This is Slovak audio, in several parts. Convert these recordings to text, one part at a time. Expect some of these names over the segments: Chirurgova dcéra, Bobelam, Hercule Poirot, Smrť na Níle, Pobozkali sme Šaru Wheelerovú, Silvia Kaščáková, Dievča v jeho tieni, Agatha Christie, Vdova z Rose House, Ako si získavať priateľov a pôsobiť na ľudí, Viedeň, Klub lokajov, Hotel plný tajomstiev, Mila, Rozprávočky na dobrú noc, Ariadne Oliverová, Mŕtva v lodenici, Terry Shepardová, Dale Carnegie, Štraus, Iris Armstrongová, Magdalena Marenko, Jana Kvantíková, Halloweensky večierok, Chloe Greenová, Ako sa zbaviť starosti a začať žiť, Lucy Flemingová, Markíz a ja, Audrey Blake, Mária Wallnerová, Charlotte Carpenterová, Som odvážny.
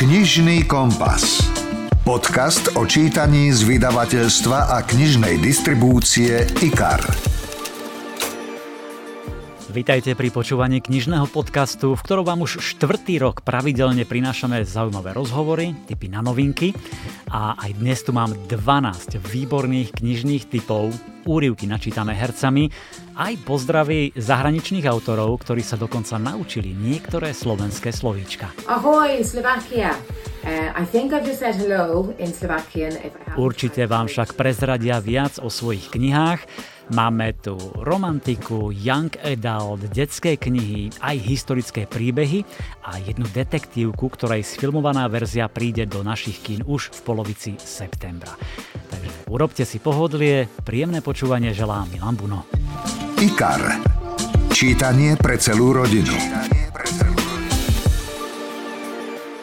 Knižný kompas. Podcast o čítaní z vydavateľstva a knižnej distribúcie IKAR. Vitajte pri počúvaní knižného podcastu, v ktorom vám už 4. rok pravidelne prinášame zaujímavé rozhovory, tipy na novinky. A aj dnes tu mám 12 výborných knižných tipov, úryvky načítané hercami, aj pozdravy zahraničných autorov, ktorí sa dokonca naučili niektoré slovenské slovíčka. Ahoj, Slovakia! I think I've just said hello in Slovakian. Určite vám však prezradia viac o svojich knihách. Máme tu romantiku, young adult, detské knihy, aj historické príbehy a jednu detektívku, ktorej sfilmovaná verzia príde do našich kín už v polovici septembra. Takže urobte si pohodlie, príjemné počúvanie želá Milan Buno. IKAR. Čítanie pre celú rodinu.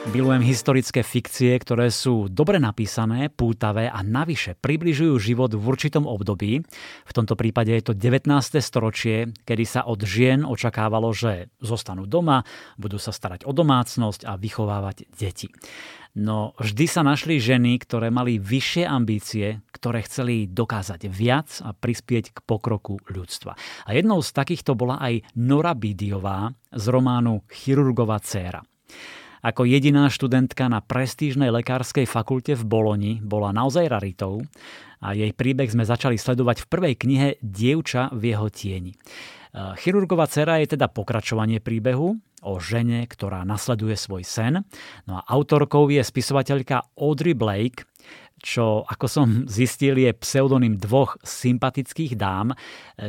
Milujem historické fikcie, ktoré sú dobre napísané, pútavé a navyše približujú život v určitom období. V tomto prípade je to 19. storočie, kedy sa od žien očakávalo, že zostanú doma, budú sa starať o domácnosť a vychovávať deti. No vždy sa našli ženy, ktoré mali vyššie ambície, ktoré chceli dokázať viac a prispieť k pokroku ľudstva. A jednou z takýchto bola aj Nora Bídiová z románu Chirurgova dcéra. Ako jediná študentka na prestížnej lekárskej fakulte v Boloni bola naozaj raritou a jej príbeh sme začali sledovať v prvej knihe Dievča v jeho tieni. Chirurgova dcéra je teda pokračovanie príbehu o žene, ktorá nasleduje svoj sen. No a autorkou je spisovateľka Audrey Blake, čo, ako som zistil, je pseudonym dvoch sympatických dám,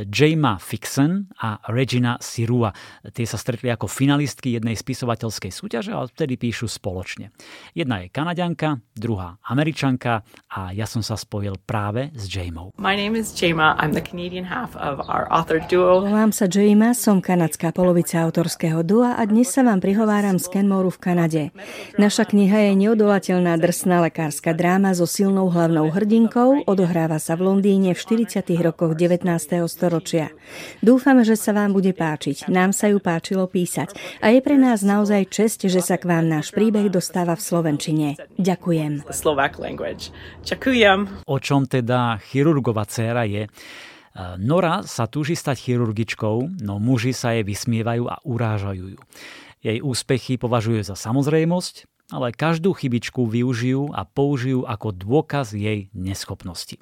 Jayma Fixen a Regina Sirua. Tie sa stretli ako finalistky jednej spisovateľskej súťaže a odtedy píšu spoločne. Jedna je Kanaďanka, druhá Američanka a ja som sa spojil práve s Jaymou. My name is Jayma. I'm the Canadian half of our author duo. Volám sa Jayma, som kanadská polovica autorského dua a dnes sa vám prihováram z Kenmoreu v Kanade. Naša kniha je neodolateľná drsná lekárska dráma zo silnou hlavnou hrdinkou, odohráva sa v Londýne v 40. rokoch 19. storočia. Dúfame, že sa vám bude páčiť. Nám sa ju páčilo písať. A je pre nás naozaj česť, že sa k vám náš príbeh dostáva v slovenčine. Ďakujem. O čom teda Chirurgova dcéra je? Nora sa túži stať chirurgičkou, no muži sa jej vysmievajú a urážajú ju. Jej úspechy považuje za samozrejmosť, ale každú chybičku využijú a použijú ako dôkaz jej neschopnosti.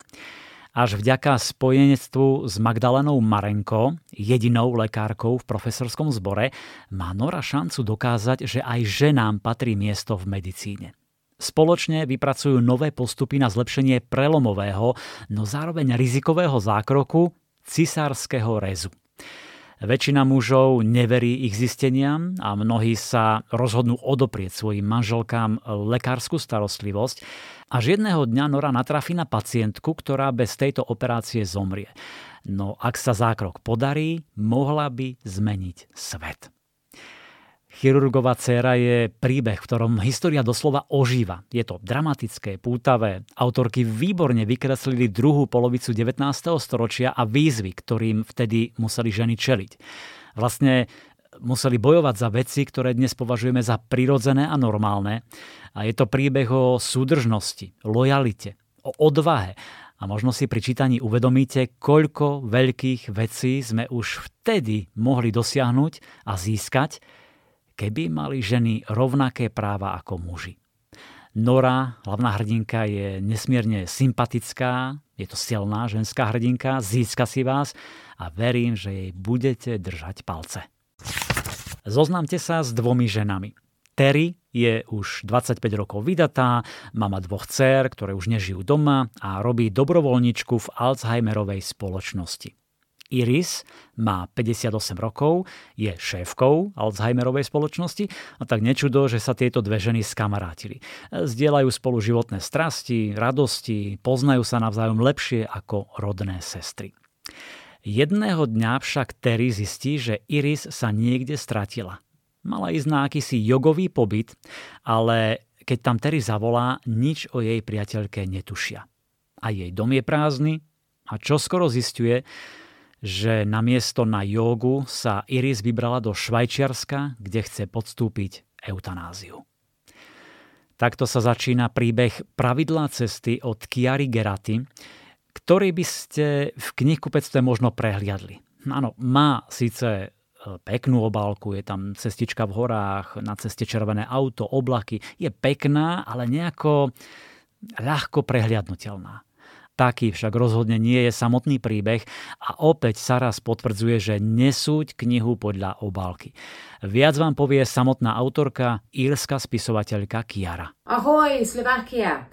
Až vďaka spojenectvu s Magdalenou Marenko, jedinou lekárkou v profesorskom zbore, má Nora šancu dokázať, že aj ženám patrí miesto v medicíne. Spoločne vypracujú nové postupy na zlepšenie prelomového, no zároveň rizikového zákroku cisárskeho rezu. Väčšina mužov neverí ich zisteniam a mnohí sa rozhodnú odoprieť svojim manželkám lekársku starostlivosť. Až jedného dňa Nora natrafí na pacientku, ktorá bez tejto operácie zomrie. No ak sa zákrok podarí, mohla by zmeniť svet. Chirurgova dcéra je príbeh, v ktorom história doslova ožíva. Je to dramatické, pútavé. Autorky výborne vykreslili druhú polovicu 19. storočia a výzvy, ktorým vtedy museli ženy čeliť. Vlastne museli bojovať za veci, ktoré dnes považujeme za prirodzené a normálne. A je to príbeh o súdržnosti, lojalite, o odvahe. A možno si pri čítaní uvedomíte, koľko veľkých vecí sme už vtedy mohli dosiahnuť a získať, keby mali ženy rovnaké práva ako muži. Nora, hlavná hrdinka, je nesmierne sympatická, je to silná ženská hrdinka, získa si vás a verím, že jej budete držať palce. Zoznámte sa s dvomi ženami. Terry je už 25 rokov vydatá, mama dvoch dcer, ktoré už nežijú doma a robí dobrovoľničku v Alzheimerovej spoločnosti. Iris má 58 rokov, je šéfkou Alzheimerovej spoločnosti a tak nečudo, že sa tieto dve ženy skamarátili. Zdieľajú spolu životné strasti, radosti, poznajú sa navzájom lepšie ako rodné sestry. Jedného dňa však Terry zistí, že Iris sa niekde stratila. Mala ísť na akýsi jogový pobyt, ale keď tam Terry zavolá, nič o jej priateľke netušia. A jej dom je prázdny a čoskoro zisťuje, že namiesto na jógu sa Iris vybrala do Švajčiarska, kde chce podstúpiť eutanáziu. Takto sa začína príbeh Pravidlá cesty od Ciary Geraghty, ktorý by ste v knihkupectve možno prehliadli. Áno, má síce peknú obálku, je tam cestička v horách, na ceste červené auto, oblaky. Je pekná, ale nejako ľahko prehliadnutelná. Taký však rozhodne nie je samotný príbeh a opäť sa raz potvrdzuje, že nesúď knihu podľa obálky. Viac vám povie samotná autorka, írska spisovateľka Ciara. Ahoj, Slovakia!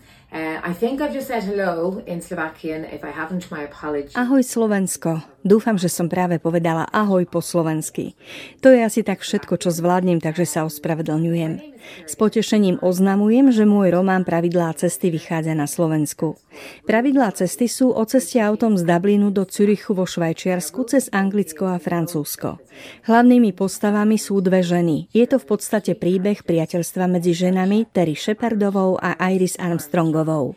Ahoj, Slovensko. Dúfam, že som práve povedala ahoj po slovensky. To je asi tak všetko, čo zvládnem, takže sa ospravedlňujem. S potešením oznamujem, že môj román Pravidlá cesty vychádza na Slovensku. Pravidlá cesty sú o ceste autom z Dublinu do Zürichu vo Švajčiarsku cez Anglicko a Francúzsko. Hlavnými postavami sú dve ženy. Je to v podstate príbeh priateľstva medzi ženami Terry Shepardovou a Iris Armstrongovou.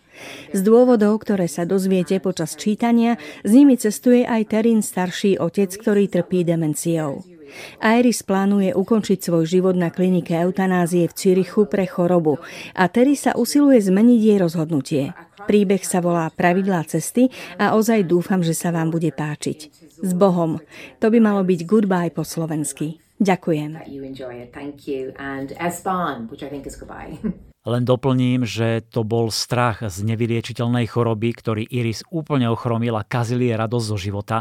Z dôvodov, ktoré sa dozviete počas čítania, s nimi cestuje aj Terrin starší otec, ktorý trpí demenciou. Iris plánuje ukončiť svoj život na klinike eutanázie v Zürichu pre chorobu a Terry sa usiluje zmeniť jej rozhodnutie. Príbeh sa volá Pravidlá cesty a ozaj dúfam, že sa vám bude páčiť. S Bohom. To by malo byť goodbye po slovensky. Ďakujem. Len doplním, že to bol strach z nevyliečiteľnej choroby, ktorý Iris úplne ochromil a kazil jej radosť zo života,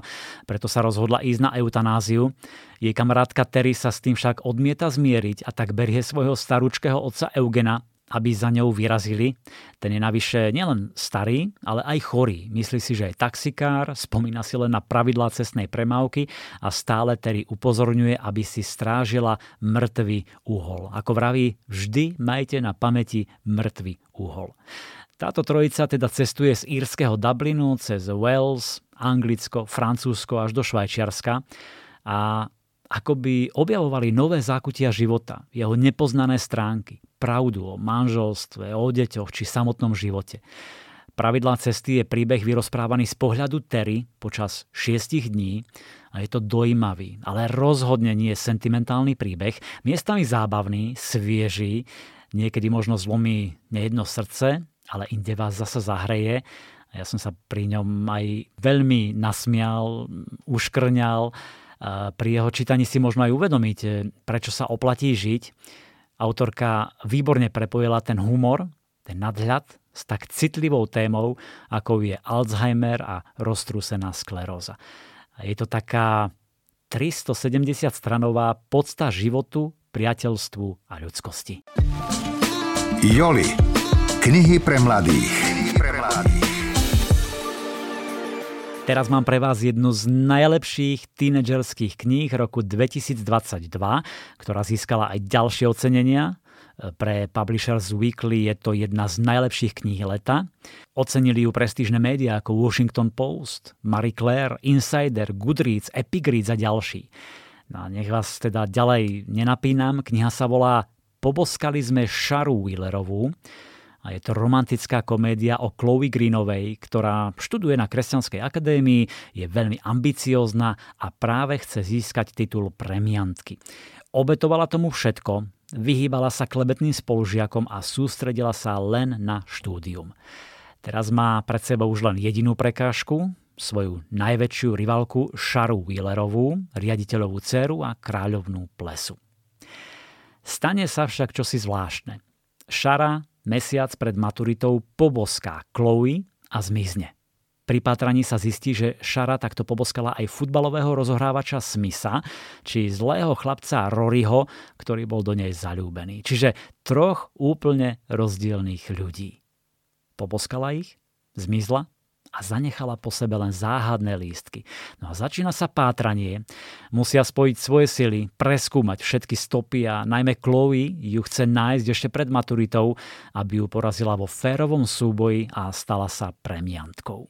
preto sa rozhodla ísť na eutanáziu. Jej kamarátka Terry sa s tým však odmieta zmieriť a tak berie svojho starúčkého otca Eugena, aby za ňou vyrazili. Ten je navyše nielen starý, ale aj chorý. Myslí si, že je taxikár, spomína si len na pravidlá cestnej premávky a stále Terry upozorňuje, aby si strážila mŕtvy uhol. Ako vraví, vždy majte na pamäti mŕtvy uhol. Táto trojica teda cestuje z írskeho Dublinu cez Wales, Anglicko, Francúzsko až do Švajčiarska a akoby objavovali nové zákutia života, jeho nepoznané stránky, pravdu o manželstve, o deťoch či samotnom živote. Pravidlá cesty je príbeh vyrozprávaný z pohľadu Terry počas 6 dní a je to dojímavý, ale rozhodne nie sentimentálny príbeh, miestami zábavný, sviežý, niekedy možno zlomí nejedno srdce, ale inde vás zasa zahreje. Ja som sa pri ňom aj veľmi nasmial, uškrňal. Pri jeho čítaní si možno aj uvedomíte, prečo sa oplatí žiť. Autorka výborne prepojila ten humor, ten nadhľad s tak citlivou témou, ako je Alzheimer a roztrúsená skleróza. Je to taká 370-stranová podsta životu, priateľstvu a ľudskosti. Joli. Knihy pre mladých. Teraz mám pre vás jednu z najlepších tínedžerských kníh roku 2022, ktorá získala aj ďalšie ocenenia. Pre Publishers Weekly je to jedna z najlepších kníh leta. Ocenili ju prestížne médiá ako Washington Post, Marie Claire, Insider, Goodreads, Epigreads a ďalší. No a nech vás teda ďalej nenapínam. Kniha sa volá Pobozkali sme Šaru Wheelerovú. A je to romantická komédia o Chloe Greenovej, ktorá študuje na Kresťanskej akadémii, je veľmi ambiciózna a práve chce získať titul premiantky. Obetovala tomu všetko, vyhýbala sa klebetným spolužiakom a sústredila sa len na štúdium. Teraz má pred sebou už len jedinú prekážku, svoju najväčšiu rivalku Sharu Wheelerovú, riaditeľovú dcéru a kráľovnú plesu. Stane sa však čosi zvláštne. Shara mesiac pred maturitou poboská Chloe a zmizne. Pri pátraní sa zistí, že Shara takto poboskala aj futbalového rozohrávača Smitha, či zlého chlapca Roryho, ktorý bol do nej zaľúbený. Čiže troch úplne rozdielných ľudí. Poboskala ich, zmizla a zanechala po sebe len záhadné lístky. No a začína sa pátranie. Musia spojiť svoje sily, preskúmať všetky stopy a najmä Chloe ju chce nájsť ešte pred maturitou, aby ju porazila vo férovom súboji a stala sa premiantkou.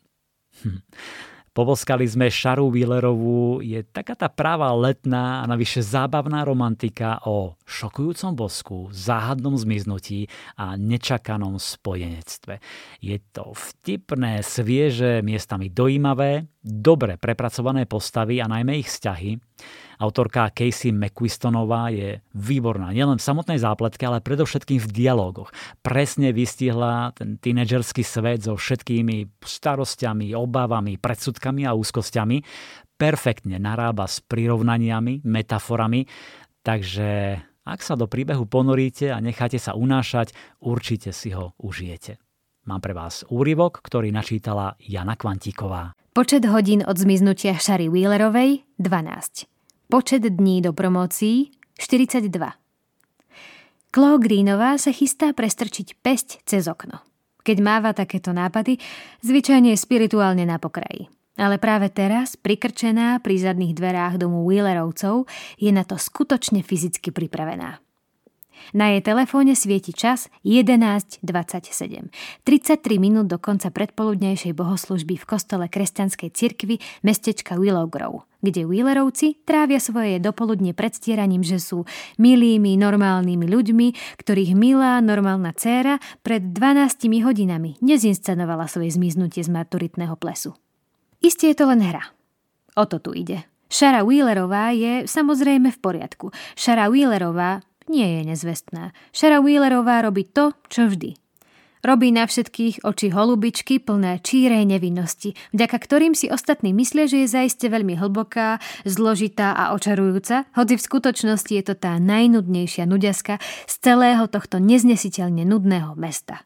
Poboskali sme Sharu Wheelerovú je taká tá práva letná a navyše zábavná romantika o šokujúcom bosku, záhadnom zmiznutí a nečakanom spojenectve. Je to vtipné, svieže, miestami dojímavé, dobre prepracované postavy a najmä ich vzťahy. Autorka Casey McQuistonová je výborná nielen v samotnej zápletke, ale predovšetkým v dialógoch. Presne vystihla ten tínedžerský svet so všetkými starostiami, obávami, predsudkami a úzkosťami. Perfektne narába s prirovnaniami, metaforami. Takže ak sa do príbehu ponoríte a necháte sa unášať, určite si ho užijete. Mám pre vás úryvok, ktorý načítala Jana Kvantíková. Počet hodín od zmiznutia Shary Wheelerovej 12. Počet dní do promócií 42. Chloe Greenová sa chystá prestrčiť pesť cez okno. Keď máva takéto nápady, zvyčajne je spirituálne na pokraji. Ale práve teraz, prikrčená pri zadných dverách domu Wheelerovcov, je na to skutočne fyzicky pripravená. Na jej telefóne svieti čas 11:27. 33 minút do konca predpoludnejšej bohoslužby v kostole kresťanskej cirkvi mestečka Willow Grove, kde Wheelerovci trávia svoje dopoludne predstieraním, že sú milými, normálnymi ľuďmi, ktorých milá, normálna dcéra pred 12 hodinami nezinscenovala svoje zmiznutie z maturitného plesu. Isté je to len hra. O to tu ide. Shara Wheelerová je samozrejme v poriadku. Shara Wheelerová nie je nezvestná. Shara Wheelerová robí to, čo vždy. Robí na všetkých oči holubičky plné čírej nevinnosti, vďaka ktorým si ostatní myslia, že je zaiste veľmi hlboká, zložitá a očarujúca, hoci v skutočnosti je to tá najnudnejšia nudiaska z celého tohto neznesiteľne nudného mesta.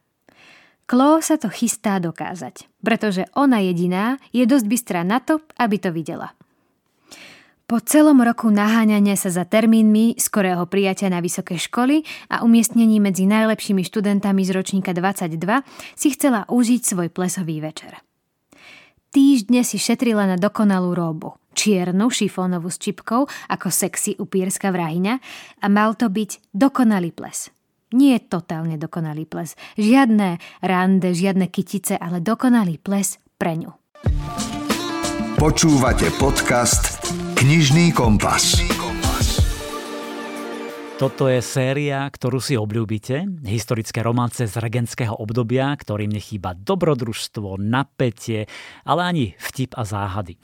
Chloe sa to chystá dokázať, pretože ona jediná je dosť bystrá na to, aby to videla. Po celom roku naháňania sa za termínmi skorého prijatia na vysoké školy a umiestnení medzi najlepšími študentami z ročníka 22 si chcela užiť svoj plesový večer. Týždne si šetrila na dokonalú róbu, čiernu šifónovú s čipkou ako sexy upírska vrahyňa, a mal to byť dokonalý ples. Nie totálne dokonalý ples. Žiadne rande, žiadne kytice, ale dokonalý ples pre ňu. Počúvate podcast Knižný kompas. Toto je séria, ktorú si obľúbite. Historické romance z regentského obdobia, ktorým nechýba dobrodružstvo, napätie, ale ani vtip a záhady.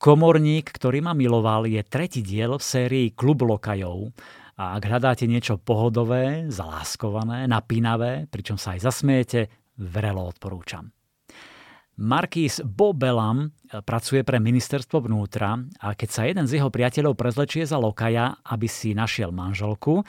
Komorník, ktorý ma miloval, je tretí diel v sérii Klub lokajov. A ak hľadáte niečo pohodové, zaláskované, napínavé, pričom sa aj zasmiete, vrelo odporúčam. Markíz Bobelam pracuje pre ministerstvo vnútra, a keď sa jeden z jeho priateľov prezlečie za lokaja, aby si našiel manželku,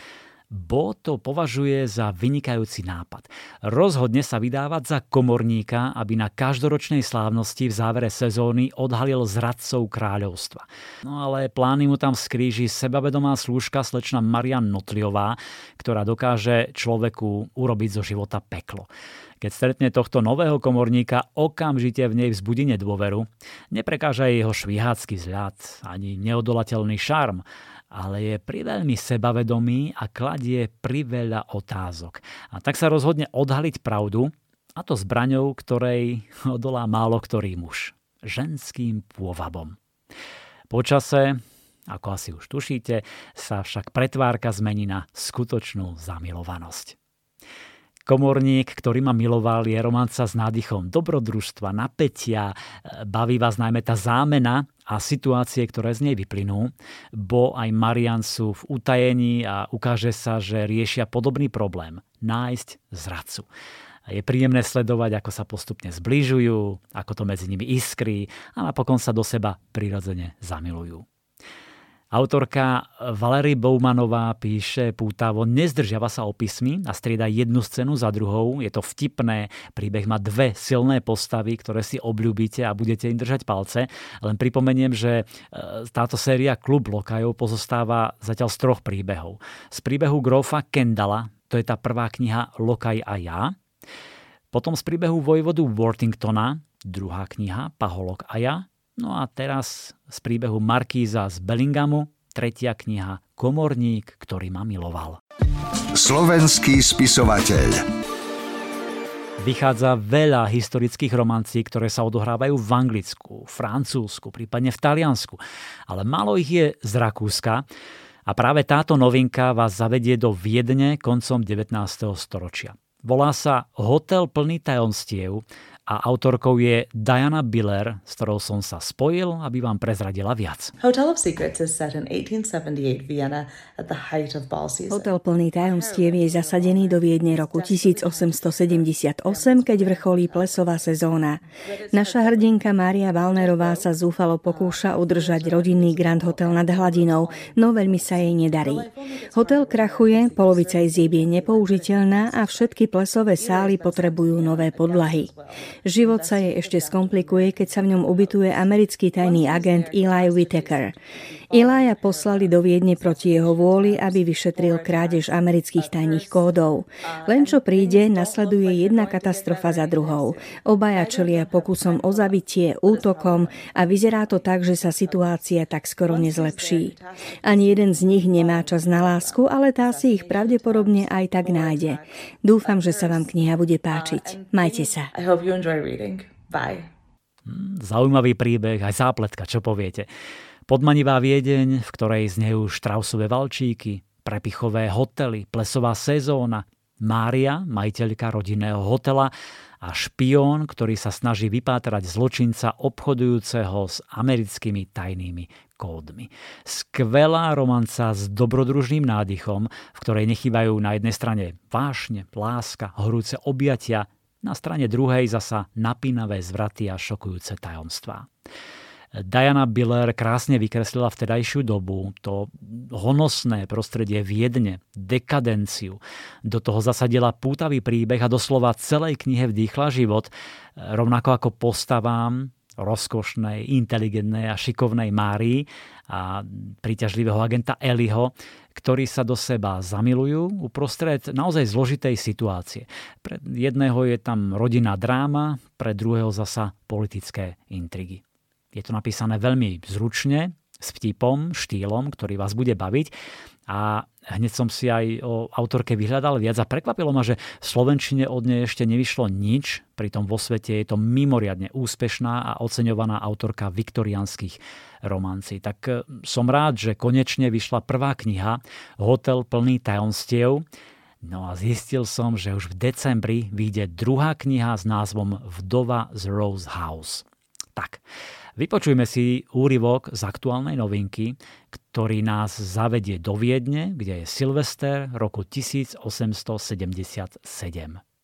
Bo to považuje za vynikajúci nápad. Rozhodne sa vydávať za komorníka, aby na každoročnej slávnosti v závere sezóny odhalil zradcov kráľovstva. No ale plány mu tam skríži sebavedomá slúžka slečna Marian Notliová, ktorá dokáže človeku urobiť zo života peklo. Keď stretne tohto nového komorníka, okamžite v nej vzbudí nedôveru. Neprekáža jeho švihácky vzhľad ani neodolateľný šarm, ale je priveľmi sebavedomý a kladie priveľa otázok. A tak sa rozhodne odhaliť pravdu, a to zbraňou, ktorej odolá málo ktorý muž. Ženským pôvabom. Po čase, ako asi už tušíte, sa však pretvárka zmení na skutočnú zamilovanosť. Komorník, ktorý ma miloval, je romanca s nádychom dobrodružstva, napätia, baví vás najmä tá zámena a situácie, ktoré z nej vyplynú. Bo aj Marian sú v utajení a ukáže sa, že riešia podobný problém – nájsť zradcu. Je príjemné sledovať, ako sa postupne zbližujú, ako to medzi nimi iskrí a napokon sa do seba prirodzene zamilujú. Autorka Valerie Bowmanová píše pútavo, nezdržiava sa opismi a strieda jednu scénu za druhou. Je to vtipné, príbeh má dve silné postavy, ktoré si obľúbite a budete im držať palce. Len pripomeniem, že táto séria Klub lokajov pozostáva zatiaľ z troch príbehov. Z príbehu grófa Kendala, to je tá prvá kniha Lokaj a ja. Potom z príbehu vojvodu Worthingtona, druhá kniha Paholok a ja. No a teraz z príbehu Markíza z Bellinghamu, tretia kniha Komorník, ktorý ma miloval. Slovenský spisovateľ. Vychádza veľa historických romancí, ktoré sa odohrávajú v Anglicku, Francúzsku, prípadne v Taliansku. Ale málo ich je z Rakúska. A práve táto novinka vás zavedie do Viedne koncom 19. storočia. Volá sa Hotel plný tajomstiev a autorkou je Diana Biller, s ktorou som sa spojil, aby vám prezradila viac. Hotel plný tajomstiev je zasadený do Viedne roku 1878, keď vrcholí plesová sezóna. Naša hrdinka Mária Wallnerová sa zúfalo pokúša udržať rodinný Grand Hotel nad hladinou, no veľmi sa jej nedarí. Hotel krachuje, polovica izieb je nepoužiteľná a všetky plesové sály potrebujú nové podlahy. Život sa jej ešte skomplikuje, keď sa v ňom ubytuje americký tajný agent Eli Whittaker. Eliáša poslali do Viedne proti jeho vôli, aby vyšetril krádež amerických tajných kódov. Len čo príde, nasleduje jedna katastrofa za druhou. Obaja čelia pokusom o zabitie, útokom a vyzerá to tak, že sa situácia tak skoro nezlepší. Ani jeden z nich nemá čas na lásku, ale tá si ich pravdepodobne aj tak nájde. Dúfam, že sa vám kniha bude páčiť. Majte sa. Zaujímavý príbeh, aj zápletka, čo poviete. Podmanivá Viedeň, v ktorej znejú Štrausové valčíky, prepichové hotely, plesová sezóna, Mária, majiteľka rodinného hotela a špión, ktorý sa snaží vypátrať zločinca obchodujúceho s americkými tajnými kódmi. Skvelá romanca s dobrodružným nádychom, v ktorej nechýbajú na jednej strane vášne, láska, horúce objatia, na strane druhej zasa napínavé zvraty a šokujúce tajomstvá. Diana Biller krásne vykreslila vtedajšiu dobu, to honosné prostredie Viedne, dekadenciu. Do toho zasadila pútavý príbeh a doslova celej knihe vdýchla život, rovnako ako postavám rozkošnej, inteligentnej a šikovnej Márii a príťažlivého agenta Eliho, ktorí sa do seba zamilujú uprostred naozaj zložitej situácie. Pre jedného je tam rodinná dráma, pre druhého zasa politické intrigy. Je to napísané veľmi zručne, s vtipom, štýlom, ktorý vás bude baviť. A hneď som si aj o autorke vyhľadal viac a prekvapilo ma, že v slovenčine od nej ešte nevyšlo nič. Pritom vo svete je to mimoriadne úspešná a oceňovaná autorka viktoriánskych romancí. Tak som rád, že konečne vyšla prvá kniha Hotel plný tajomstiev. No a zistil som, že už v decembri vyjde druhá kniha s názvom Vdova z Rose House. Tak, vypočujme si úryvok z aktuálnej novinky, ktorý nás zavedie do Viedne, kde je Silvester roku 1877.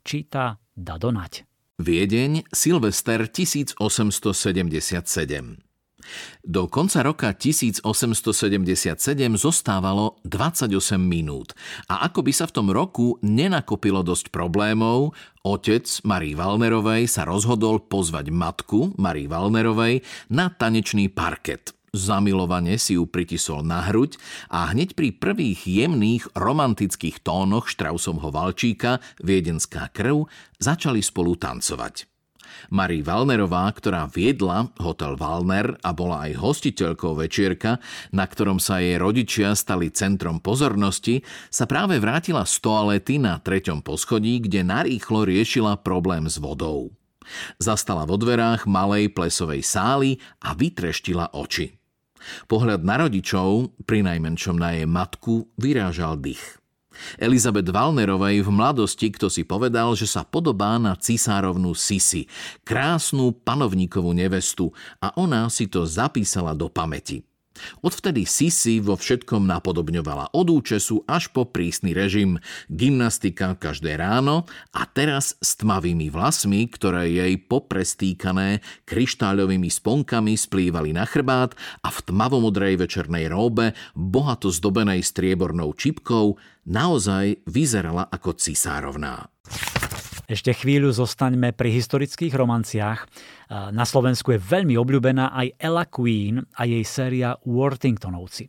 Číta Dado Nagy. Viedeň, Silvester 1877. Do konca roka 1877 zostávalo 28 minút a ako by sa v tom roku nenakopilo dosť problémov, otec Márie Wallnerovej sa rozhodol pozvať matku Márie Wallnerovej na tanečný parket. Zamilovane si ju pritisol na hruď a hneď pri prvých jemných romantických tónoch Štrausovho valčíka Viedenská krv začali spolu tancovať. Márie Wallnerová, ktorá viedla Hotel Wallner a bola aj hostiteľkou večierka, na ktorom sa jej rodičia stali centrom pozornosti, sa práve vrátila z toalety na 3. poschodí, kde narýchlo riešila problém s vodou. Zastala vo dverách malej plesovej sály a vytreštila oči. Pohľad na rodičov, prinajmenšom na jej matku, vyrážal dych. Elizabeth Wallnerovej v mladosti kto si povedal, že sa podobá na cisárovnú Sisi, krásnu panovníkovú nevestu, a ona si to zapísala do pamäti. Odvtedy Sisi vo všetkom napodobňovala od účesu až po prísny režim, gymnastika každé ráno a teraz s tmavými vlasmi, ktoré jej poprestýkané kryštáľovými sponkami splývali na chrbát a v tmavomodrej večernej róbe, bohato zdobenej striebornou čipkou, naozaj vyzerala ako cisárovná. Ešte chvíľu zostaňme pri historických romanciách. Na Slovensku je veľmi obľúbená aj Ella Quinn a jej séria Worthingtonovci.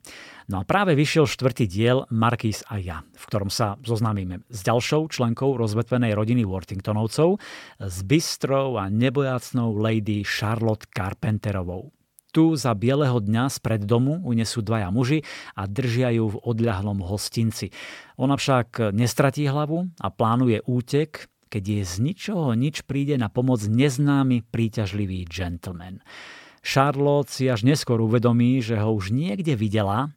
No a práve vyšiel 4. diel Markíz a ja, v ktorom sa zoznámime s ďalšou členkou rozvetvenej rodiny Worthingtonovcov, s bystrou a nebojácnou lady Charlotte Carpenterovou. Tu za bieleho dňa spred domu unesú dvaja muži a držia ju v odľahlom hostinci. Ona však nestratí hlavu a plánuje útek, keď jej z ničoho nič príde na pomoc neznámy príťažlivý gentleman. Charlotte si až neskôr uvedomí, že ho už niekde videla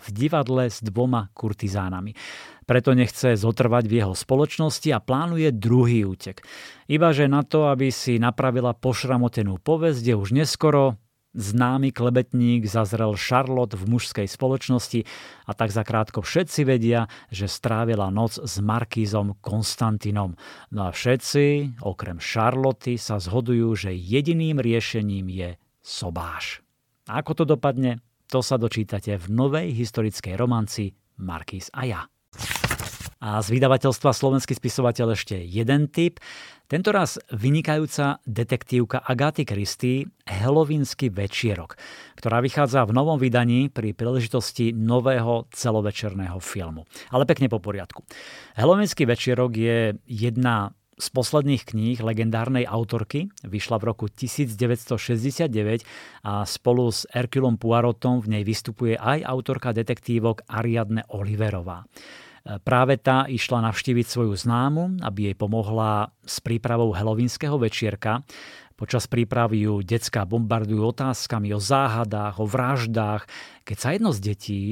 v divadle s dvoma kurtizánami. Preto nechce zotrvať v jeho spoločnosti a plánuje druhý útek. Ibaže na to, aby si napravila pošramotenú povesť, je už neskoro. Známy klebetník zazrel Charlotte v mužskej spoločnosti a tak zakrátko všetci vedia, že strávila noc s markízom Konstantinom. No a všetci, okrem Charlotte, sa zhodujú, že jediným riešením je sobáš. A ako to dopadne, to sa dočítate v novej historickej romanci Markíz a ja. A z vydavateľstva Slovenský spisovateľ ešte jeden tip. Tentoraz vynikajúca detektívka Agathy Christie Halloweensky večierok, ktorá vychádza v novom vydaní pri príležitosti nového celovečerného filmu. Ale pekne po poriadku. Halloweensky večierok je jedna z posledných kníh legendárnej autorky, vyšla v roku 1969 a spolu s Herkulom Poirotom v nej vystupuje aj autorka detektívok Ariadne Oliverová. Práve tá išla navštíviť svoju známu, aby jej pomohla s prípravou halloweenského večierka. Počas prípravy ju decká bombardujú otázkami o záhadách, o vraždách. Keď sa jedno z detí,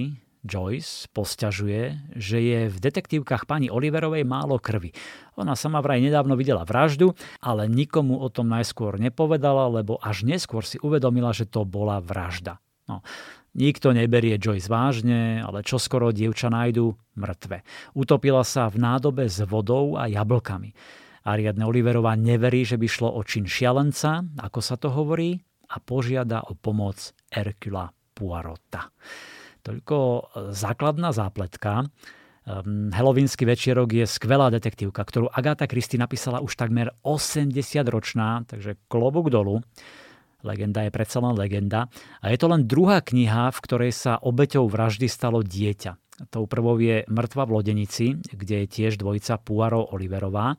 Joyce, posťažuje, že je v detektívkach pani Oliverovej málo krvi. Ona sama vraj nedávno videla vraždu, ale nikomu o tom najskôr nepovedala, lebo až neskôr si uvedomila, že to bola vražda. No, nikto neberie Joyce vážne, ale čoskoro dievča nájdu mŕtve. Utopila sa v nádobe s vodou a jablkami. Ariadne Oliverová neverí, že by šlo o čin šialenca, ako sa to hovorí, a požiada o pomoc Hercula Poirota. Toľko základná zápletka. Halloweensky večierok je skvelá detektívka, ktorú Agatha Christie napísala už takmer 80-ročná, takže klobúk dolu. Legenda je predsa len legenda. A je to len druhá kniha, v ktorej sa obeťou vraždy stalo dieťa. Tou prvou je Mŕtva v lodenici, kde je tiež dvojica Poirot Oliverová.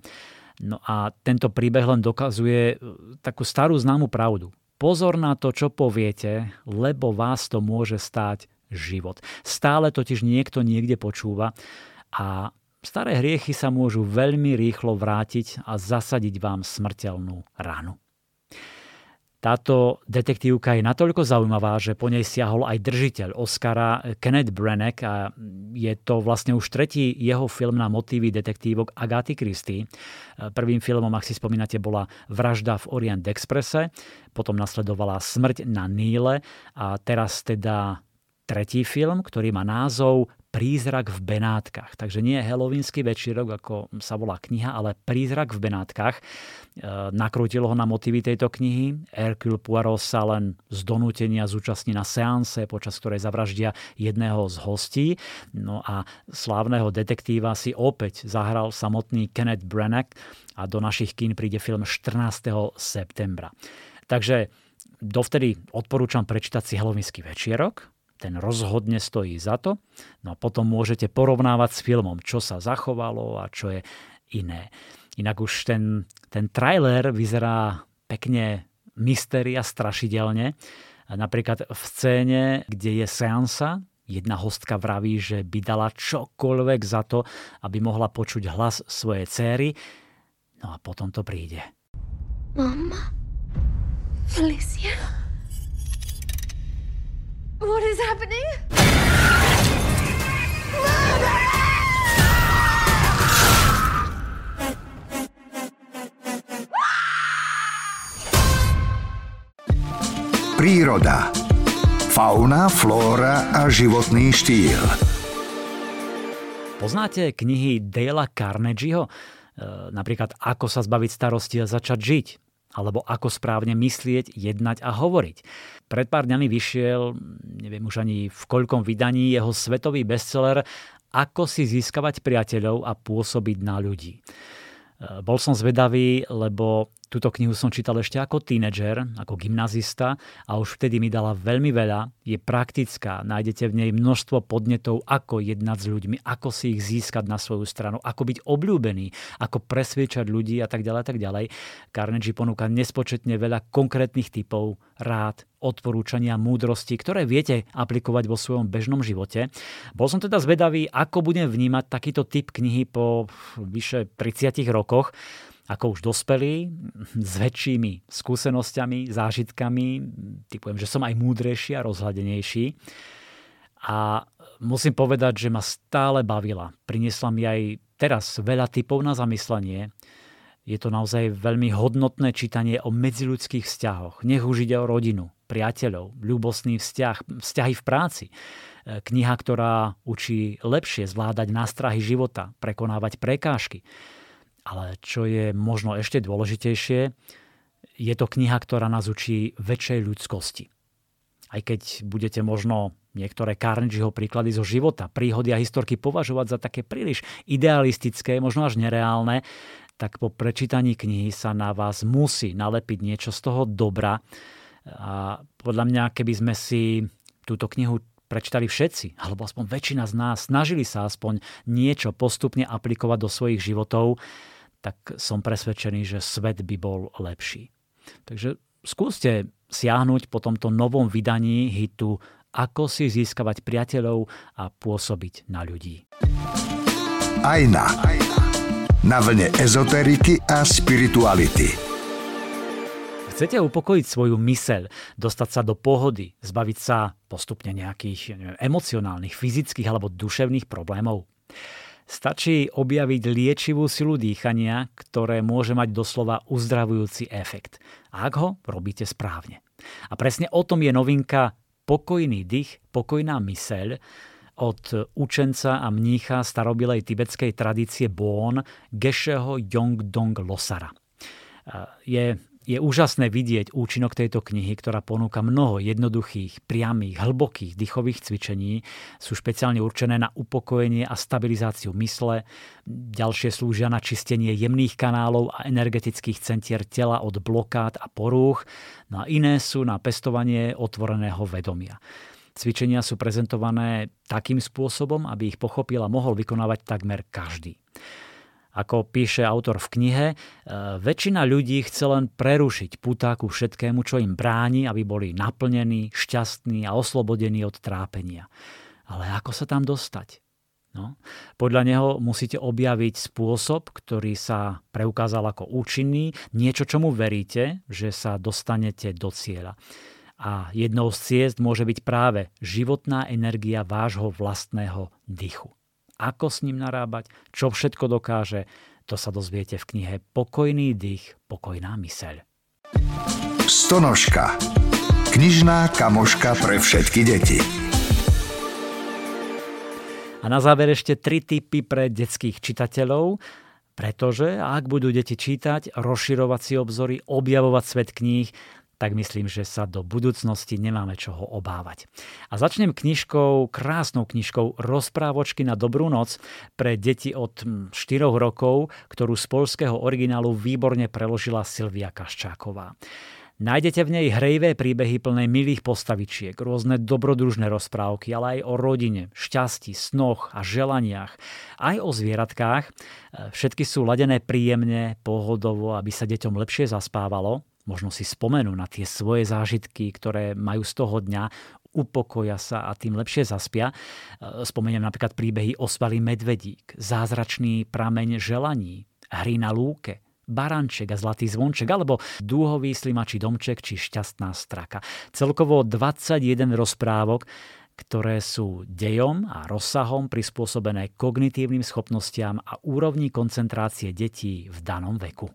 No a tento príbeh len dokazuje takú starú známu pravdu. Pozor na to, čo poviete, lebo vás to môže stáť život. Stále totiž niekto niekde počúva a staré hriechy sa môžu veľmi rýchlo vrátiť a zasadiť vám smrteľnú ranu. Táto detektívka je natoľko zaujímavá, že po nej siahol aj držiteľ Oscara Kenneth Branagh a je to vlastne už tretí jeho film na motívy detektívok Agathy Christie. Prvým filmom, ak si spomínate, bola Vražda v Orient Expresse, potom nasledovala Smrť na Níle a teraz teda tretí film, ktorý má názov Prízrak v Benátkach. Takže nie Halloweensky večierok, ako sa volá kniha, ale Prízrak v Benátkach. Nakrútilo ho na motivy tejto knihy. Hercule Poirot sa len z donútenia zúčastní na seanse, počas ktorej zavraždia jedného z hostí. No a slávneho detektíva si opäť zahral samotný Kenneth Branagh a do našich kín príde film 14. septembra. Takže dovtedy odporúčam prečítať si Halloweensky večierok. Ten rozhodne stojí za to. No a potom môžete porovnávať s filmom, čo sa zachovalo a čo je iné. Inak už ten trailer vyzerá pekne mysteria strašidelne. Napríklad v scéne, kde je seansa, jedna hostka vraví, že by dala čokoľvek za to, aby mohla počuť hlas svojej céry. No a potom to príde. Mama? Felicia? What is happening? Murder! Príroda. Fauna, flóra a životný štýl. Poznáte knihy Dale Carnegieho? Napríklad Ako sa zbaviť starosti a začať žiť. Alebo Ako správne myslieť, jednať a hovoriť. Pred pár dňami vyšiel, neviem už ani v koľkom vydaní, jeho svetový bestseller Ako si získavať priateľov a pôsobiť na ľudí. Bol som zvedavý, lebo túto knihu som čítal ešte ako tínedžer, ako gymnazista a už vtedy mi dala veľmi veľa. Je praktická, nájdete v nej množstvo podnetov, ako jednať s ľuďmi, ako si ich získať na svoju stranu, ako byť obľúbený, ako presviečať ľudí a tak ďalej, tak ďalej. Carnegie ponúka nespočetne veľa konkrétnych typov, rád, odporúčania, múdrosti, ktoré viete aplikovať vo svojom bežnom živote. Bol som teda zvedavý, ako budem vnímať takýto typ knihy po vyše 30 rokoch, ako už dospelí, s väčšími skúsenosťami, zážitkami, typujem, že som aj múdrejší a rozhľadenejší. A musím povedať, že ma stále bavila. Priniesla mi aj teraz veľa tipov na zamyslenie. Je to naozaj veľmi hodnotné čítanie o medziľudských vzťahoch. Nech už ide o rodinu, priateľov, ľúbostný vzťah, vzťahy v práci. Kniha, ktorá učí lepšie zvládať nástrahy života, prekonávať prekážky. Ale čo je možno ešte dôležitejšie, je to kniha, ktorá nás učí väčšej ľudskosti. Aj keď budete možno niektoré Carnegieho príklady zo života, príhody a historky považovať za také príliš idealistické, možno až nereálne, tak po prečítaní knihy sa na vás musí nalepiť niečo z toho dobra. A podľa mňa, keby sme si túto knihu prečítali všetci, alebo aspoň väčšina z nás, snažili sa aspoň niečo postupne aplikovať do svojich životov, tak som presvedčený, že svet by bol lepší. Takže skúste siahnuť po tomto novom vydaní hitu Ako si získavať priateľov a pôsobiť na ľudí. Aj na vlne ezoteriky a spirituality. Chcete upokojiť svoju myseľ, dostať sa do pohody, zbaviť sa postupne nejakých emocionálnych, fyzických alebo duševných problémov? Stačí objaviť liečivú silu dýchania, ktoré môže mať doslova uzdravujúci efekt, ak ho robíte správne. A presne o tom je novinka Pokojný dých, pokojná myseľ od učenca a mnícha starobilej tibetskej tradície Bon Gesheho Yongdong Losara. Je úžasné vidieť účinok tejto knihy, ktorá ponúka mnoho jednoduchých, priamých, hlbokých dýchových cvičení. Sú špeciálne určené na upokojenie a stabilizáciu mysle. Ďalšie slúžia na čistenie jemných kanálov a energetických centier tela od blokád a porúch. No a iné sú na pestovanie otvoreného vedomia. Cvičenia sú prezentované takým spôsobom, aby ich pochopil a mohol vykonávať takmer každý. Ako píše autor v knihe, väčšina ľudí chce len prerušiť putá ku všetkému, čo im bráni, aby boli naplnení, šťastní a oslobodení od trápenia. Ale ako sa tam dostať? No, podľa neho musíte objaviť spôsob, ktorý sa preukázal ako účinný, niečo, čomu veríte, že sa dostanete do cieľa. A jednou z ciest môže byť práve životná energia vášho vlastného dychu. Ako s ním narábať, čo všetko dokáže, to sa dozviete v knihe Pokojný dých, pokojná myseľ. Stonožka. Knižná kamoška pre všetky deti. A na záver ešte 3 tipy pre detských čitateľov, pretože ak budú deti čítať, rozširovať si obzory, objavovať svet kníh, tak myslím, že sa do budúcnosti nemáme čoho obávať. A začnem krásnou knižkou Rozprávočky na dobrú noc pre deti od 4 rokov, ktorú z poľského originálu výborne preložila Silvia Kaščáková. Nájdete v nej hrejivé príbehy plné milých postavičiek, rôzne dobrodružné rozprávky, ale aj o rodine, šťastí, snoch a želaniach, aj o zvieratkách. Všetky sú ladené príjemne, pohodovo, aby sa deťom lepšie zaspávalo. Možno si spomenú na tie svoje zážitky, ktoré majú z toho dňa, upokoja sa a tým lepšie zaspia. Spomeniem napríklad príbehy Ospalý medvedík, Zázračný prameň želaní, Hry na lúke, Baranček a Zlatý zvonček, alebo Dúhový slimačí domček či Šťastná straka. Celkovo 21 rozprávok, ktoré sú dejom a rozsahom prispôsobené kognitívnym schopnostiam a úrovni koncentrácie detí v danom veku.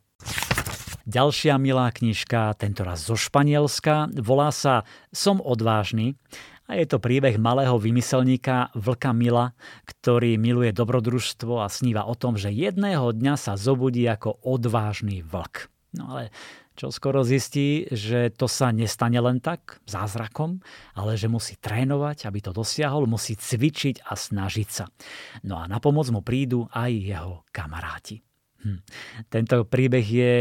Ďalšia milá knižka, tentoraz zo Španielska, volá sa Som odvážny a je to príbeh malého vymyselníka Vlka Mila, ktorý miluje dobrodružstvo a sníva o tom, že jedného dňa sa zobudí ako odvážny vlk. No ale čo skoro zistí, že to sa nestane len tak, zázrakom, ale že musí trénovať, aby to dosiahol, musí cvičiť a snažiť sa. No a na pomoc mu prídu aj jeho kamaráti. Tento príbeh je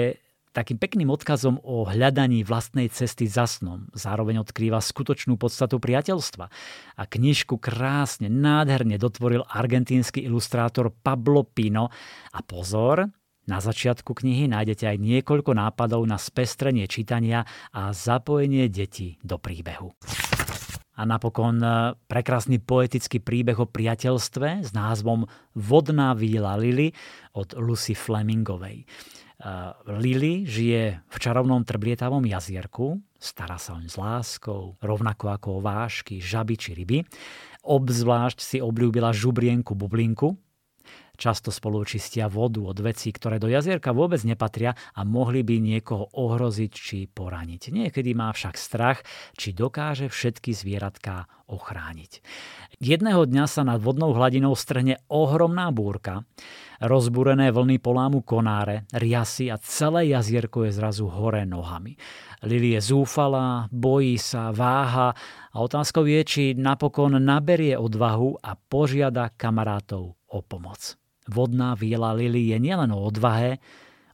takým pekným odkazom o hľadaní vlastnej cesty za snom. Zároveň odkrýva skutočnú podstatu priateľstva. A knižku krásne, nádherne dotvoril argentínsky ilustrátor Pablo Pino. A pozor, na začiatku knihy nájdete aj niekoľko nápadov na spestrenie čítania a zapojenie detí do príbehu. A napokon prekrásny poetický príbeh o priateľstve s názvom Vodná víla Lily od Lucy Flemingovej. Lily žije v čarovnom trblietavom jazierku, stará sa oň s láskou, rovnako ako o vášky, žaby či ryby. Obzvlášť si obľúbila žubrienku Bublinku. Často spolu čistia vodu od vecí, ktoré do jazierka vôbec nepatria a mohli by niekoho ohroziť či poraniť. Niekedy má však strach, či dokáže všetky zvieratká ochrániť. Jedného dňa sa nad vodnou hladinou strhne ohromná búrka, rozbúrené vlny polámu konáre, riasy a celé jazierko je zrazu hore nohami. Lily je zúfalá, bojí sa, váha a otázkou je, či napokon naberie odvahu a požiada kamarátov o pomoc. Vodná víla Lily je nielen o odvahe,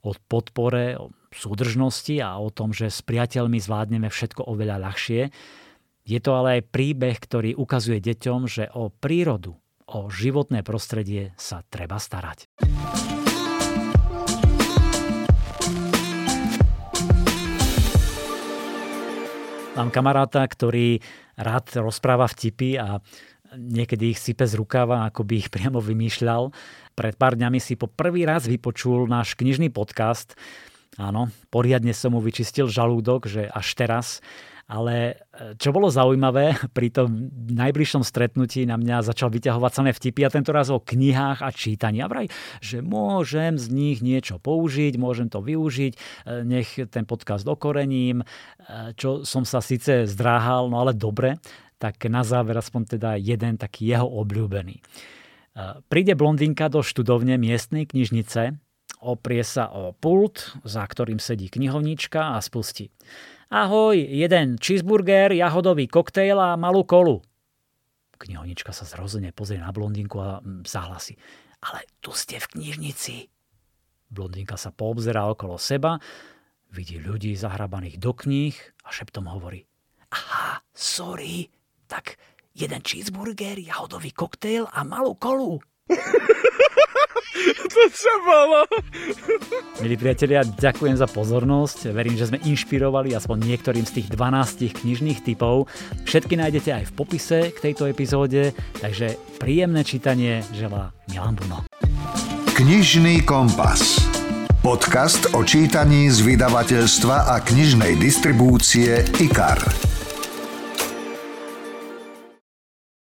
o podpore, o súdržnosti a o tom, že s priateľmi zvládneme všetko oveľa ľahšie. Je to ale aj príbeh, ktorý ukazuje deťom, že o prírodu, o životné prostredie sa treba starať. Mám kamaráta, ktorý rád rozpráva vtipy a niekedy ich sype z rukáva, ako by ich priamo vymýšľal. Pred pár dňami si po prvý raz vypočul náš knižný podcast. Áno, poriadne som mu vyčistil žalúdok, že až teraz. Ale čo bolo zaujímavé, pri tom najbližšom stretnutí na mňa začal vyťahovať samé vtipy a tento raz o knihách a čítaní. A vraj, že môžem z nich niečo použiť, môžem to využiť, nech ten podcast okorením, čo som sa síce zdráhal, no ale dobre. Tak na záver aspoň teda jeden taký jeho obľúbený. Príde blondínka do študovne miestnej knižnice, oprie sa o pult, za ktorým sedí knihovnička a spustí: "Ahoj, jeden cheeseburger, jahodový koktejl a malú kolu." Knihovnička sa zrozene pozrie na blondínku a zahlasí: "Ale tu ste v knižnici." Blondínka sa poobzerá okolo seba, vidí ľudí zahrabaných do kníh a šeptom hovorí: "Aha, sorry. Tak jeden cheeseburger, jahodový koktejl a malú kolu." To čo bolo? Milí priatelia, ďakujem za pozornosť. Verím, že sme inšpirovali aspoň niektorým z tých 12 knižných typov. Všetky nájdete aj v popise k tejto epizóde, takže príjemné čítanie želá Milan Buno. Knižný kompas. Podcast o čítaní z vydavateľstva a knižnej distribúcie IKAR.